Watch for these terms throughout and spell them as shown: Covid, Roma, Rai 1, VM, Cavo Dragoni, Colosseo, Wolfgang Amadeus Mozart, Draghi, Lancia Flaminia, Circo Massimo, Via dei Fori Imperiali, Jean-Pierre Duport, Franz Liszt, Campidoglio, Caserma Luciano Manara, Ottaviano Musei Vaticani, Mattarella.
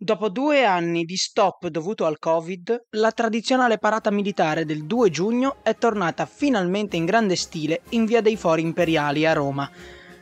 Dopo 2 anni di stop dovuto al Covid, la tradizionale parata militare del 2 giugno è tornata finalmente in grande stile in Via dei Fori Imperiali a Roma.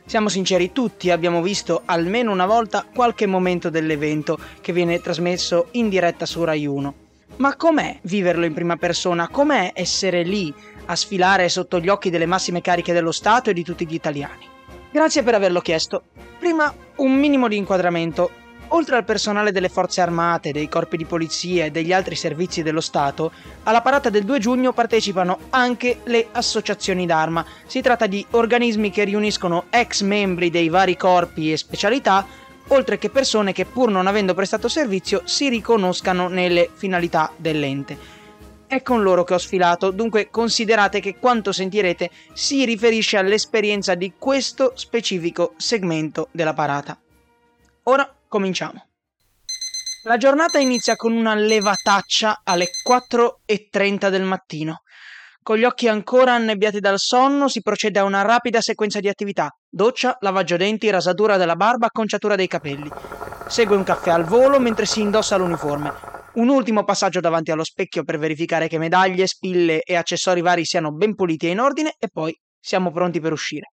Siamo sinceri tutti, abbiamo visto almeno una volta qualche momento dell'evento che viene trasmesso in diretta su Rai 1. Ma com'è viverlo in prima persona? Com'è essere lì a sfilare sotto gli occhi delle massime cariche dello Stato e di tutti gli italiani? Grazie per averlo chiesto. Prima un minimo di inquadramento. Oltre al personale delle forze armate, dei corpi di polizia e degli altri servizi dello Stato, alla parata del 2 giugno partecipano anche le associazioni d'arma. Si tratta di organismi che riuniscono ex membri dei vari corpi e specialità, oltre che persone che pur non avendo prestato servizio si riconoscano nelle finalità dell'ente. È con loro che ho sfilato, dunque considerate che quanto sentirete si riferisce all'esperienza di questo specifico segmento della parata. Ora cominciamo. La giornata inizia con una levataccia alle 4:30 del mattino. Con gli occhi ancora annebbiati dal sonno si procede a una rapida sequenza di attività: doccia, lavaggio denti, rasatura della barba, acconciatura dei capelli. Segue un caffè al volo mentre si indossa l'uniforme. Un ultimo passaggio davanti allo specchio per verificare che medaglie, spille e accessori vari siano ben puliti e in ordine, e poi siamo pronti per uscire.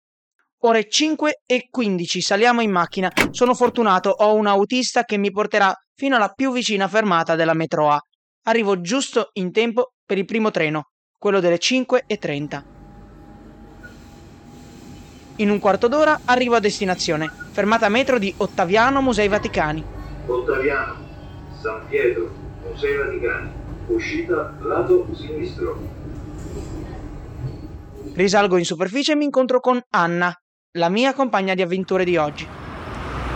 Ore 5:15, saliamo in macchina. Sono fortunato, ho un autista che mi porterà fino alla più vicina fermata della metro A. Arrivo giusto in tempo per il primo treno, quello delle 5:30. In un quarto d'ora arrivo a destinazione, fermata metro di Ottaviano Musei Vaticani. Ottaviano, San Pietro, Musei Vaticani, uscita lato sinistro. Risalgo in superficie e mi incontro con Anna, la mia compagna di avventure di oggi.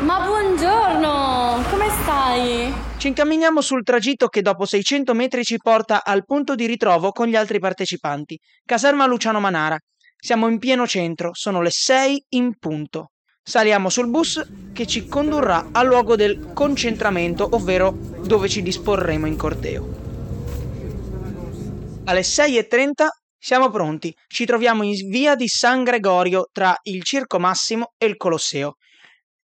Ma buongiorno, come stai? Ci incamminiamo sul tragitto che dopo 600 metri ci porta al punto di ritrovo con gli altri partecipanti, Caserma Luciano Manara. Siamo in pieno centro, sono le 6 in punto. Saliamo sul bus che ci condurrà al luogo del concentramento, ovvero dove ci disporremo in corteo. Alle 6:30 siamo pronti, ci troviamo in via di San Gregorio tra il Circo Massimo e il Colosseo.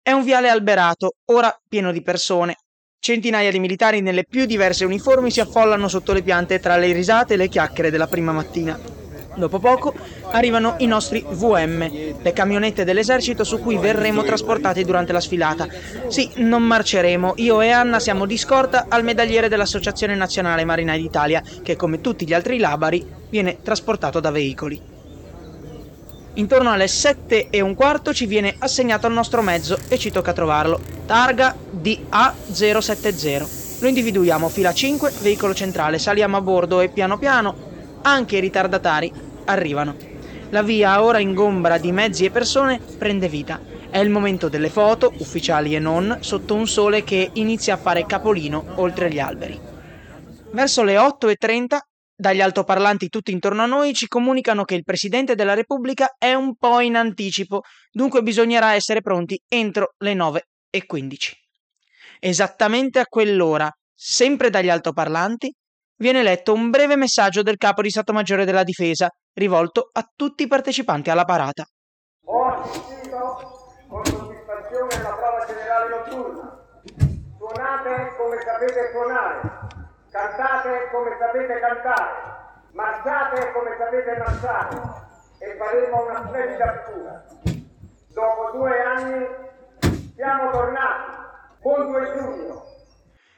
È un viale alberato, ora pieno di persone. Centinaia di militari nelle più diverse uniformi si affollano sotto le piante tra le risate e le chiacchiere della prima mattina. Dopo poco arrivano i nostri VM, le camionette dell'esercito su cui verremo trasportati durante la sfilata. Sì, non marceremo, io e Anna siamo di scorta al medagliere dell'Associazione Nazionale Marinai d'Italia, che come tutti gli altri labari viene trasportato da veicoli. Intorno alle 7:15 ci viene assegnato il nostro mezzo e ci tocca trovarlo. Targa DA070. Lo individuiamo, fila 5, veicolo centrale, saliamo a bordo e piano piano anche i ritardatari arrivano. La via, ora ingombra di mezzi e persone, prende vita. È il momento delle foto, ufficiali e non, sotto un sole che inizia a fare capolino oltre gli alberi. Verso le 8:30, dagli altoparlanti tutti intorno a noi ci comunicano che il Presidente della Repubblica è un po' in anticipo, dunque bisognerà essere pronti entro le 9:15. Esattamente a quell'ora, sempre dagli altoparlanti, viene letto un breve messaggio del capo di Stato Maggiore della Difesa, rivolto a tutti i partecipanti alla parata. Ho assistito con soddisfazione alla prova generale notturna. Suonate come sapete suonare, cantate come sapete cantare, marciate come sapete marciare e faremo una splendida figura. Dopo 2 anni siamo tornati. Buon 2 giugno.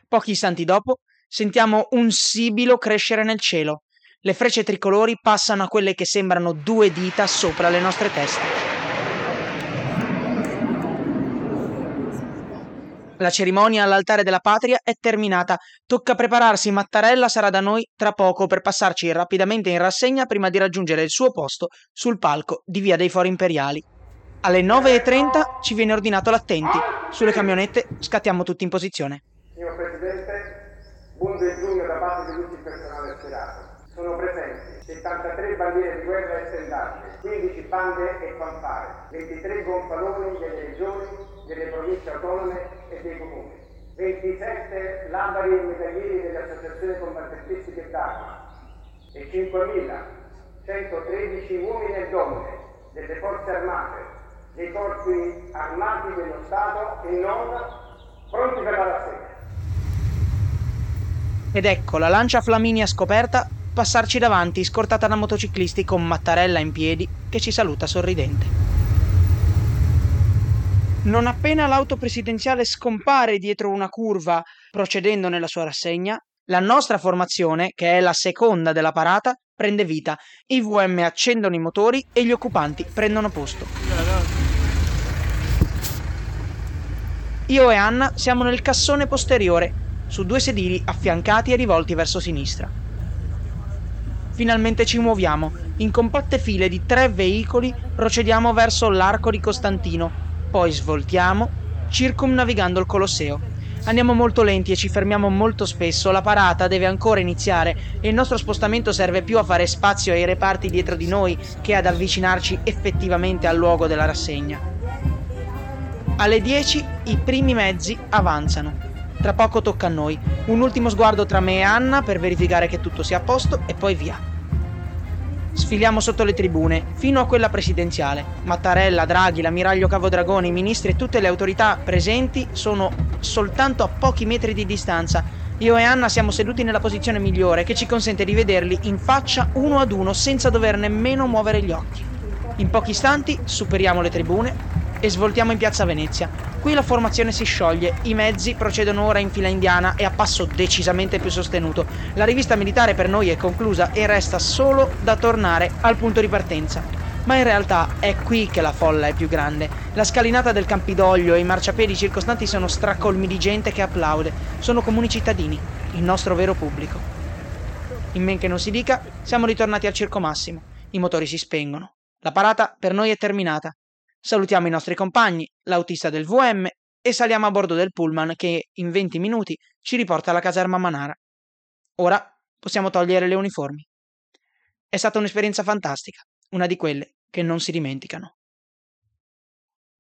Pochi istanti dopo sentiamo un sibilo crescere nel cielo. Le frecce tricolori passano a quelle che sembrano 2 dita sopra le nostre teste. La cerimonia all'altare della patria è terminata. Tocca prepararsi, Mattarella sarà da noi tra poco per passarci rapidamente in rassegna prima di raggiungere il suo posto sul palco di Via dei Fori Imperiali. Alle 9:30 ci viene ordinato l'attenti. Sulle camionette scattiamo tutti in posizione. Signor Presidente, buon 2 giugno da parte di tutto il personale schierato. Sono presenti 73 bandiere di guerra e stendate, 15 bande e fanfare, 23 gonfaloni delle regioni, delle province autonome e dei comuni, 27 labari e medaglieri delle associazioni combattentistiche d'arma e 5.113 uomini e donne delle forze armate, dei corpi armati dello Stato e non, pronti per la rassegna. Ed ecco la Lancia Flaminia scoperta passarci davanti, scortata da motociclisti con Mattarella in piedi che ci saluta sorridente. Non appena l'auto presidenziale scompare dietro una curva procedendo nella sua rassegna, la nostra formazione, che è la seconda della parata, prende vita. I VM accendono i motori e gli occupanti prendono posto. Io e Anna siamo nel cassone posteriore, su due sedili affiancati e rivolti verso sinistra. Finalmente ci muoviamo. In compatte file di 3 veicoli procediamo verso l'arco di Costantino. Poi svoltiamo, circumnavigando il Colosseo. Andiamo molto lenti e ci fermiamo molto spesso, la parata deve ancora iniziare e il nostro spostamento serve più a fare spazio ai reparti dietro di noi che ad avvicinarci effettivamente al luogo della rassegna. Alle 10 i primi mezzi avanzano. Tra poco tocca a noi. Un ultimo sguardo tra me e Anna per verificare che tutto sia a posto e poi via. Sfiliamo sotto le tribune, fino a quella presidenziale. Mattarella, Draghi, l'ammiraglio Cavo Dragoni, i ministri e tutte le autorità presenti sono soltanto a pochi metri di distanza. Io e Anna siamo seduti nella posizione migliore, che ci consente di vederli in faccia uno ad uno senza dover nemmeno muovere gli occhi. In pochi istanti superiamo le tribune e svoltiamo in piazza Venezia. Qui la formazione si scioglie, i mezzi procedono ora in fila indiana e a passo decisamente più sostenuto. La rivista militare per noi è conclusa e resta solo da tornare al punto di partenza. Ma in realtà è qui che la folla è più grande. La scalinata del Campidoglio e i marciapiedi circostanti sono stracolmi di gente che applaude. Sono comuni cittadini, il nostro vero pubblico. In men che non si dica, siamo ritornati al Circo Massimo. I motori si spengono. La parata per noi è terminata. Salutiamo i nostri compagni, l'autista del VM e saliamo a bordo del pullman che in 20 minuti ci riporta alla caserma Manara. Ora possiamo togliere le uniformi. È stata un'esperienza fantastica, una di quelle che non si dimenticano.